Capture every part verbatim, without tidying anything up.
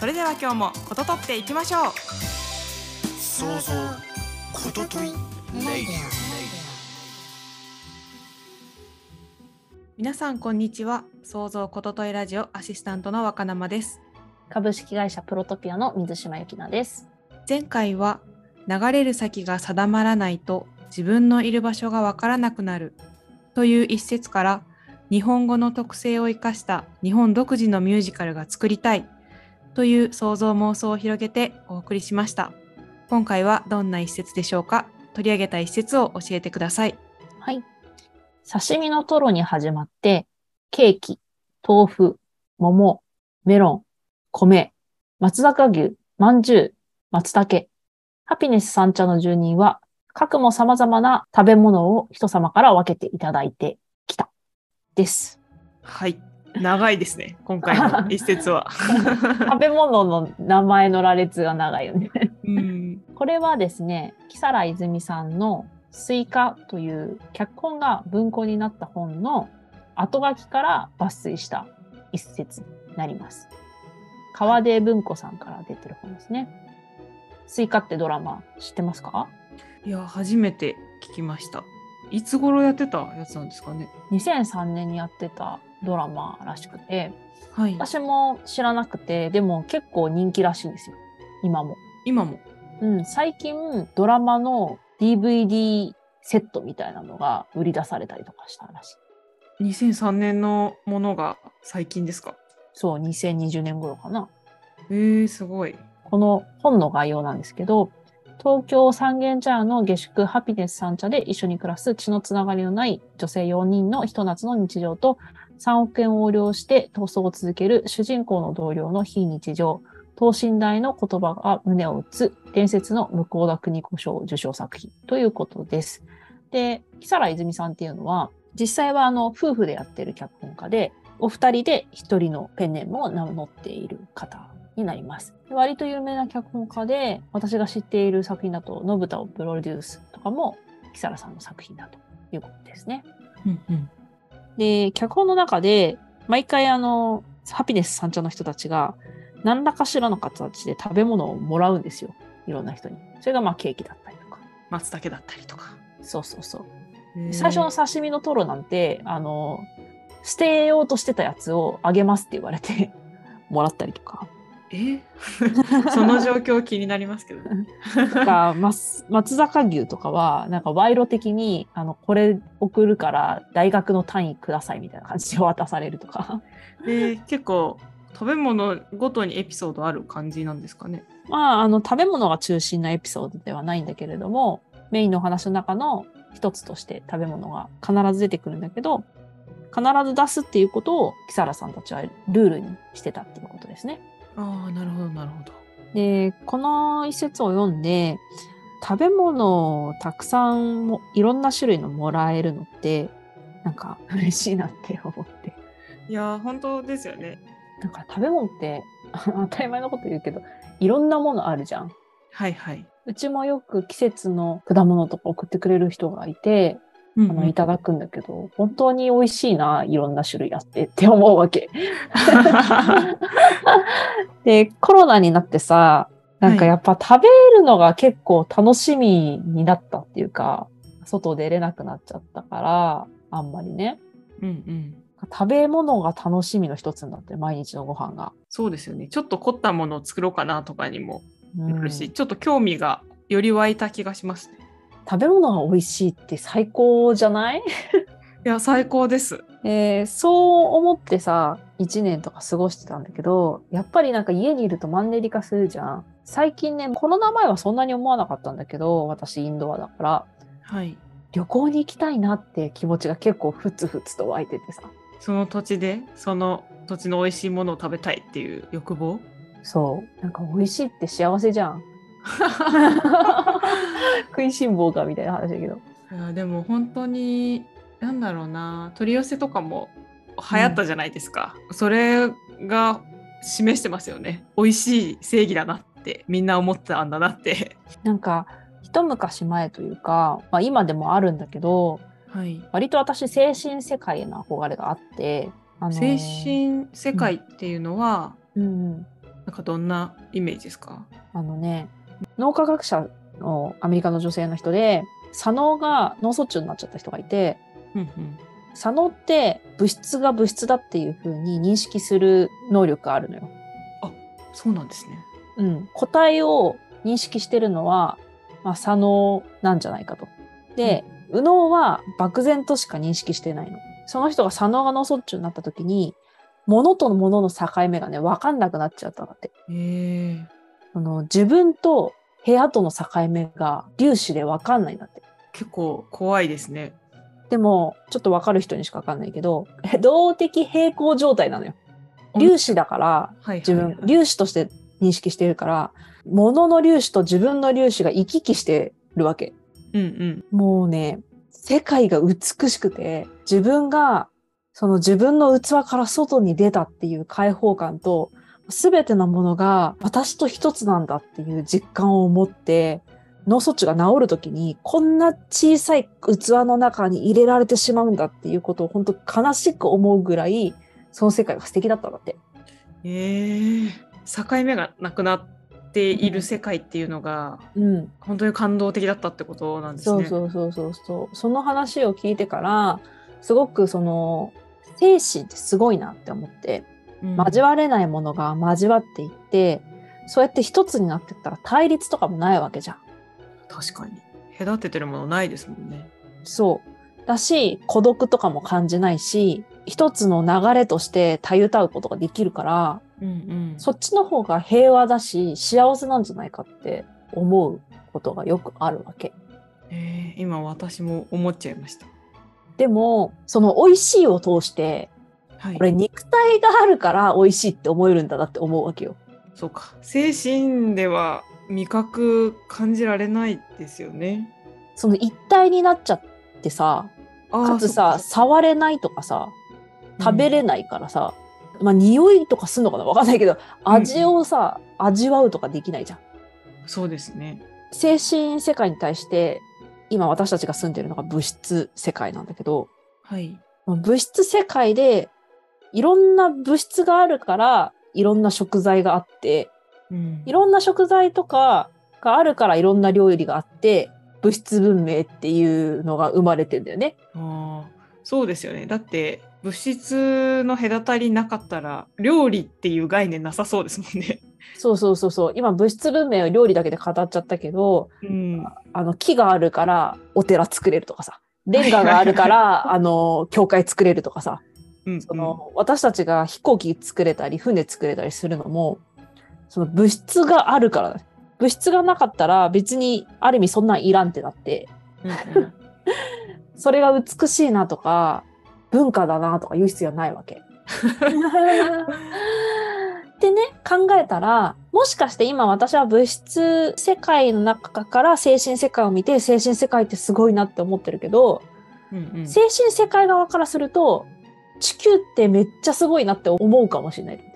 それでは今日もこととっていきましょう。想像ことといレイディオ。皆さんこんにちは。想像ことといラジオアシスタントの若生です。株式会社プロトピアの水島由紀奈です。前回は流れる先が定まらないと自分のいる場所がわからなくなるという一節から、日本語の特性を生かした日本独自のミュージカルが作りたいという想像妄想を広げてお送りしました。今回はどんな一節でしょうか。取り上げた一節を教えてください。はい。刺身のトロに始まって、ケーキ、豆腐、桃、メロン、米、松阪牛、まんじゅう、松茸、ハピネス三茶の住人は、各も様々な食べ物を人様から分けていただいてきたです。はい。長いですね、今回の一節は。食べ物の名前の羅列が長いよね。うん。これはですね、木更津泉さんのスイカという脚本が文庫になった本の後書きから抜粋した一節になります。川出文庫さんから出てる本ですね。スイカってドラマ知ってますか？いや、初めて聞きました。いつ頃やってたやつなんですかね。にせんさんねんにやってたドラマらしくて、はい、私も知らなくて、でも結構人気らしいんですよ、今も。今も。うん、最近ドラマの ディーブイディー セットみたいなのが売り出されたりとかしたらしい。にせんさんねんのものが最近ですか？そう、にせんにじゅうねん頃かな。えー、すごい。この本の概要なんですけど、東京三軒茶屋の下宿ハピネス三茶で一緒に暮らす血のつながりのない女性よにんのひと夏の日常と、さんおくえんを横領して逃走を続ける主人公の同僚の非日常、等身大の言葉が胸を打つ伝説の向田邦子賞受賞作品ということです。で、木更津泉さんっていうのは、実際はあの夫婦でやってる脚本家で、お二人で一人のペンネームを名乗っている方になります。割と有名な脚本家で、私が知っている作品だと、野豚をプロデュースとかも木更津さんの作品だということですね。うんうん。で、脚本の中で、毎回あの、ハピネス三茶の人たちが、何らかしらの形で食べ物をもらうんですよ。いろんな人に。それがまあケーキだったりとか。松茸だったりとか。そうそうそう。最初の刺身のトロなんて、あの、捨てようとしてたやつをあげますって言われて、もらったりとか。えその状況気になりますけどね。なんか松阪牛とかはなんか賄賂的にあのこれ送るから大学の単位くださいみたいな感じで渡されるとか。で結構食べ物ごとにエピソードある感じなんですかね。まああの食べ物が中心なエピソードではないんだけれども、メインのお話の中の一つとして食べ物が必ず出てくるんだけど、必ず出すっていうことを木更津さんたちはルールにしてたっていうことですね。ああ、なるほど、なるほど。で、この一節を読んで、食べ物をたくさんも、いろんな種類のもらえるのって、なんか嬉しいなって思って。いやー、本当ですよね。なんか食べ物って、当たり前のこと言うけど、いろんなものあるじゃん。はいはい。うちもよく季節の果物とか送ってくれる人がいて、うんうん、あのいただくんだけど、本当に美味しいな、いろんな種類あってって思うわけ。で、コロナになってさ、なんかやっぱ食べるのが結構楽しみになったっていうか、外出れなくなっちゃったから、あんまりね。うんうん。食べ物が楽しみの一つになって、毎日のご飯が。そうですよね。ちょっと凝ったものを作ろうかなとかにもなるし、うん、ちょっと興味がより湧いた気がしますね。食べ物が美味しいって最高じゃない？いや、最高です、えー、そう思ってさ、いちねんとか過ごしてたんだけど、やっぱりなんか家にいるとマンネリ化するじゃん。最近ね、コロナ前はそんなに思わなかったんだけど、私インドアだから、はい、旅行に行きたいなって気持ちが結構ふつふつと湧いててさ、その土地でその土地の美味しいものを食べたいっていう欲望。そう、なんか美味しいって幸せじゃん。食いしん坊かみたいな話だけど、いやでも本当になんだろうな、取り寄せとかも流行ったじゃないですか、うん、それが示してますよね。美味しい正義だなってみんな思ってたんだなって。なんか一昔前というか、まあ、今でもあるんだけど、はい、割と私精神世界への憧れがあって、あのー、精神世界っていうのは、うんうん、なんかどんなイメージですか？あのね、脳科学者のアメリカの女性の人で左脳が脳卒中になっちゃった人がいて、うんうん、左脳って物質が物質だっていう風に認識する能力があるのよ。あ、そうなんですね。うん、個体を認識してるのは、まあ、左脳なんじゃないかと。で、うん、右脳は漠然としか認識してないの。その人が左脳が脳卒中になった時に物と物の境目がね分かんなくなっちゃったんだって。へー。あの自分と部屋との境目が粒子で分かんないんだって。結構怖いですね。でもちょっと分かる人にしか分かんないけど、動的平衡状態なのよ。粒子だから、はいはいはい、自分粒子として認識してるから、物の粒子と自分の粒子が行き来してるわけ、うんうん、もうね世界が美しくて、自分がその自分の器から外に出たっていう解放感と、全てのものが私と一つなんだっていう実感を持って、脳卒中が治るときにこんな小さい器の中に入れられてしまうんだっていうことを本当悲しく思うぐらい、その世界が素敵だったんだって。えー、境目がなくなっている世界っていうのが、うん、本当に感動的だったってことなんですね。そうそうそうそう。その話を聞いてからすごくその精神ってすごいなって思って、うん、交われないものが交わっていって、そうやって一つになっていったら対立とかもないわけじゃん。確かに隔ててるものないですもんね。そうだし、孤独とかも感じないし、一つの流れとしてたゆたうことができるから、うんうん、そっちの方が平和だし幸せなんじゃないかって思うことがよくあるわけ。えー、今私も思っちゃいました。でもその美味しいを通して、はい、これ肉体があるから美味しいって思えるんだなって思うわけよ。そうか、精神では味覚感じられないですよね。その一体になっちゃってさ、かつさ触れないとかさ、食べれないからさ、うん、まあ匂いとかするのかな分かんないけど、味をさ、うん、味わうとかできないじゃん。そうですね。精神世界に対して今私たちが住んでるのが物質世界なんだけど、はい、物質世界でいろんな物質があるからいろんな食材があって、うん、いろんな食材とかがあるからいろんな料理があって物質文明っていうのが生まれてんだよね。あ、そうですよね。だって物質の隔たりなかったら料理っていう概念なさそうですもんね。そうそうそうそう。今物質文明を料理だけで語っちゃったけど、うん、あの木があるからお寺作れるとかさ、レンガがあるからあの教会作れるとかさ、うんうん、その私たちが飛行機作れたり船作れたりするのもその物質があるからだ。物質がなかったら別にある意味そんなんいらんってなって、うんうん、それが美しいなとか文化だなとか言う必要はないわけでね、考えたらもしかして今私は物質世界の中から精神世界を見て精神世界ってすごいなって思ってるけど、うんうん、精神世界側からすると地球ってめっちゃすごいなって思うかもしれない。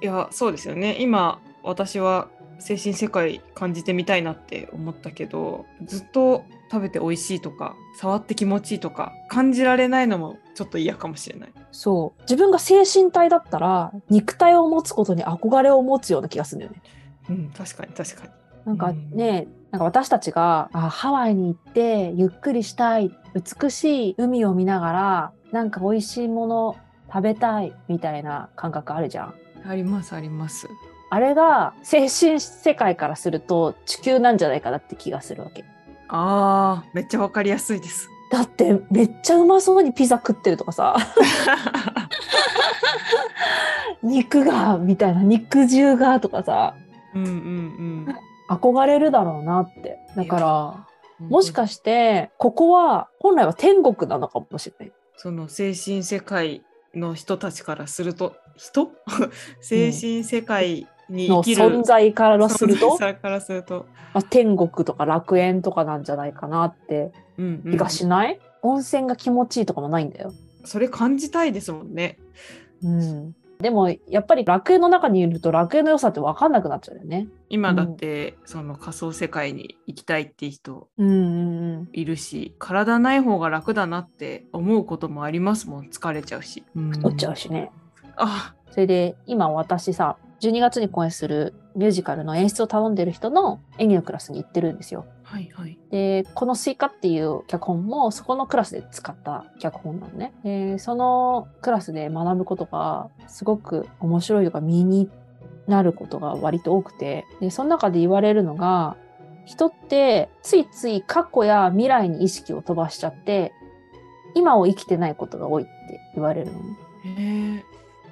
いや、そうですよね。今私は精神世界感じてみたいなって思ったけど、ずっと食べて美味しいとか触って気持ちいいとか感じられないのもちょっと嫌かもしれない。そう、自分が精神体だったら肉体を持つことに憧れを持つような気がするんだよね。うん、確かに確かに。なんかね、うん、なんか私たちがあハワイに行ってゆっくりしたい、美しい海を見ながらなんか美味しいもの食べたいみたいな感覚あるじゃん。ありますあります。あれが精神世界からすると地球なんじゃないかなって気がするわけ。あー、めっちゃわかりやすいです。だってめっちゃうまそうにピザ食ってるとかさ肉がみたいな、肉汁がとかさ、うんうんうん、憧れるだろうなって。だからもしかしてここは本来は天国なのかもしれない。その精神世界の人たちからすると人精神世界の存在からすると、まあ、天国とか楽園とかなんじゃないかなって気がしない、うんうん、温泉が気持ちいいとかもないんだよ。それ感じたいですもんね、うん、でもやっぱり楽園の中にいると楽園の良さって分かんなくなっちゃうよね。今だって、うん、その仮想世界に行きたいって人いるし、うんうんうん、体ない方が楽だなって思うこともありますもん。疲れちゃうし、うん、太っちゃうしね。あ、それで今私さじゅうにがつに公演するミュージカルの演出を頼んでる人の演技のクラスに行ってるんですよ、はいはい、でこのスイカっていう脚本もそこのクラスで使った脚本なのね。でそのクラスで学ぶことがすごく面白いとか身になることが割と多くて、でその中で言われるのが、人ってついつい過去や未来に意識を飛ばしちゃって今を生きてないことが多いって言われるのね。へー、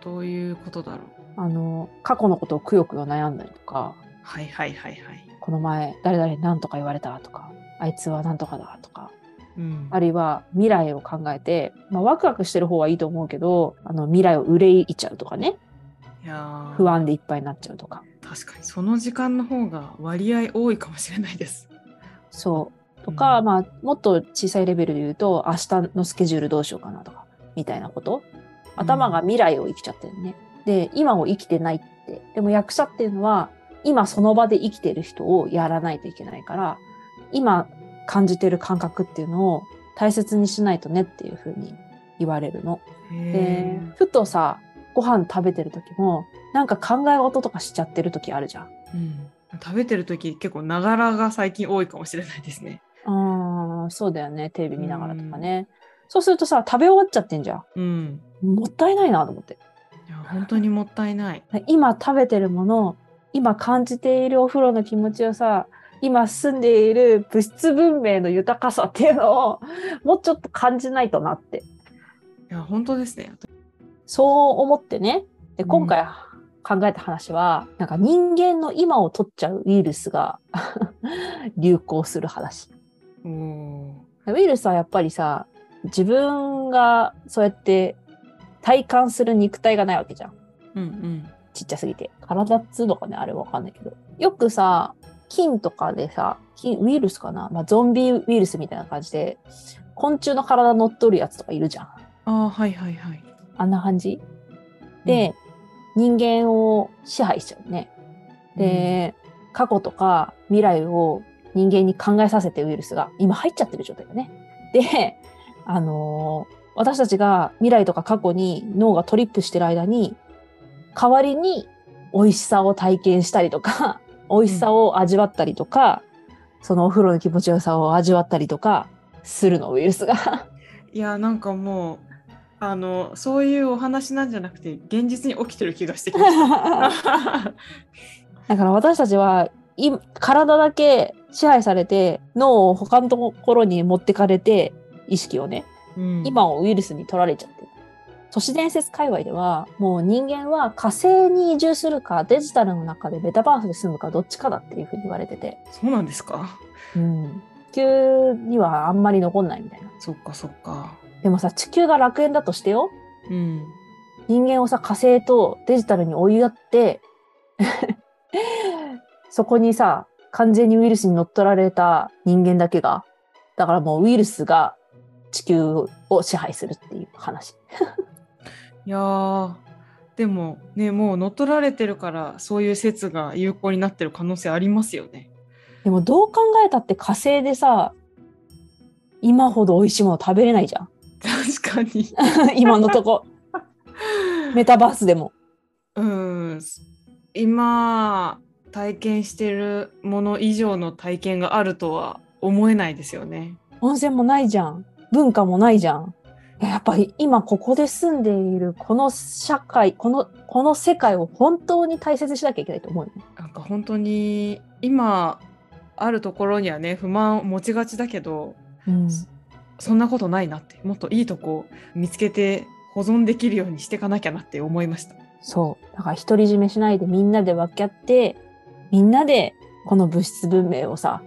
どういうことだろう。あの過去のことをくよくよ悩んだりとか、はいはいはいはい、この前誰々何とか言われたとか、あいつは何とかだとか、うん、あるいは未来を考えて、まあ、ワクワクしてる方はいいと思うけど、あの未来を憂いちゃうとかね、いや不安でいっぱいになっちゃうとか。確かにその時間の方が割合多いかもしれないです。そうとか、うん、まあ、もっと小さいレベルで言うと明日のスケジュールどうしようかなとかみたいなこと、頭が未来を生きちゃってるね、うんで今を生きてないって。でも役者っていうのは今その場で生きてる人をやらないといけないから、今感じてる感覚っていうのを大切にしないとねっていう風に言われるの。でふとさご飯食べてる時もなんか考え事とかしちゃってる時あるじゃん、うん、食べてる時結構ながらが最近多いかもしれないですね。あ、そうだよね、テレビ見ながらとかね、うん、そうするとさ食べ終わっちゃってんじゃん、うん、もったいないなと思って。いや本当にもったいない。今食べてるもの、今感じているお風呂の気持ちよさ、今住んでいる物質文明の豊かさっていうのをもうちょっと感じないとなって。いや本当ですね。そう思ってね。で今回考えた話は、うん、なんか人間の今を取っちゃうウイルスが流行する話。うーん、ウイルスはやっぱりさ自分がそうやって体感する肉体がないわけじゃん、うんうん、ちっちゃすぎて体っつうのかね、あれわかんないけど、よくさ菌とかでさ菌ウイルスかな、まあ、ゾンビウイルスみたいな感じで昆虫の体乗っ取るやつとかいるじゃん。あ、はいはいはい、あんな感じで、うん、人間を支配しちゃうね。で、うん、過去とか未来を人間に考えさせてウイルスが今入っちゃってる状態だね。であのー私たちが未来とか過去に脳がトリップしてる間に、代わりに美味しさを体験したりとか、美味しさを味わったりとか、うん、そのお風呂の気持ちよさを味わったりとかするの、ウイルスが。いやなんかもうあのそういうお話なんじゃなくて現実に起きてる気がしてきましただから私たちは体だけ支配されて、脳を他のところに持ってかれて、意識をね、うん、今をウイルスに取られちゃってる。都市伝説界隈ではもう人間は火星に移住するかデジタルの中でメタバースで住むかどっちかだっていうふうに言われてて。そうなんですか、うん、地球にはあんまり残んないみたいな。そっかそっか。でもさ地球が楽園だとしてよ、うん、人間をさ火星とデジタルに追いやってそこにさ完全にウイルスに乗っ取られた人間だけが、だからもうウイルスが地球を支配するっていう話いやでもね、もう乗っ取られてるからそういう説が有効になってる可能性ありますよね。でもどう考えたって火星でさ今ほど美味しいもの食べれないじゃん。確かに今のとこメタバースでもうーん今体験してるもの以上の体験があるとは思えないですよね。温泉もないじゃん、文化もないじゃん。やっぱり今ここで住んでいるこの社会、このこの世界を本当に大切にしなきゃいけないと思うよね。なんか本当に今あるところにはね不満を持ちがちだけど、うん、そんなことないなって、もっといいとこ見つけて保存できるようにしていかなきゃなって思いました。そうだから独り占めしないでみんなで分け合って、みんなでこの物質文明をさ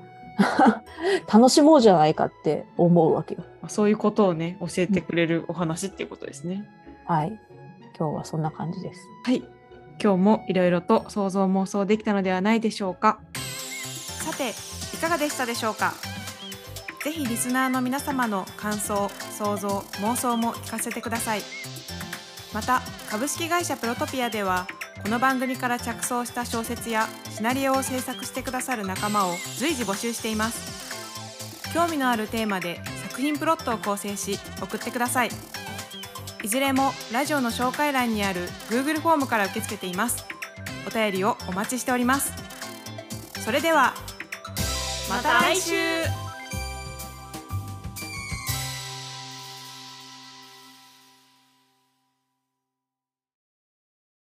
楽しもうじゃないかって思うわけよ。そういうことをね教えてくれるお話っていうことですね、うん、はい、今日はそんな感じです。はい、今日もいろいろと想像妄想できたのではないでしょうか。さて、いかがでしたでしょうか。ぜひリスナーの皆様の感想、想像、妄想も聞かせてください。また、株式会社プロトピアではこの番組から着想した小説やシナリオを制作してくださる仲間を随時募集しています。興味のあるテーマで作品プロットを構成し送ってください。いずれもラジオの紹介欄にある Google フォームから受け付けています。お便りをお待ちしております。それではまた来週。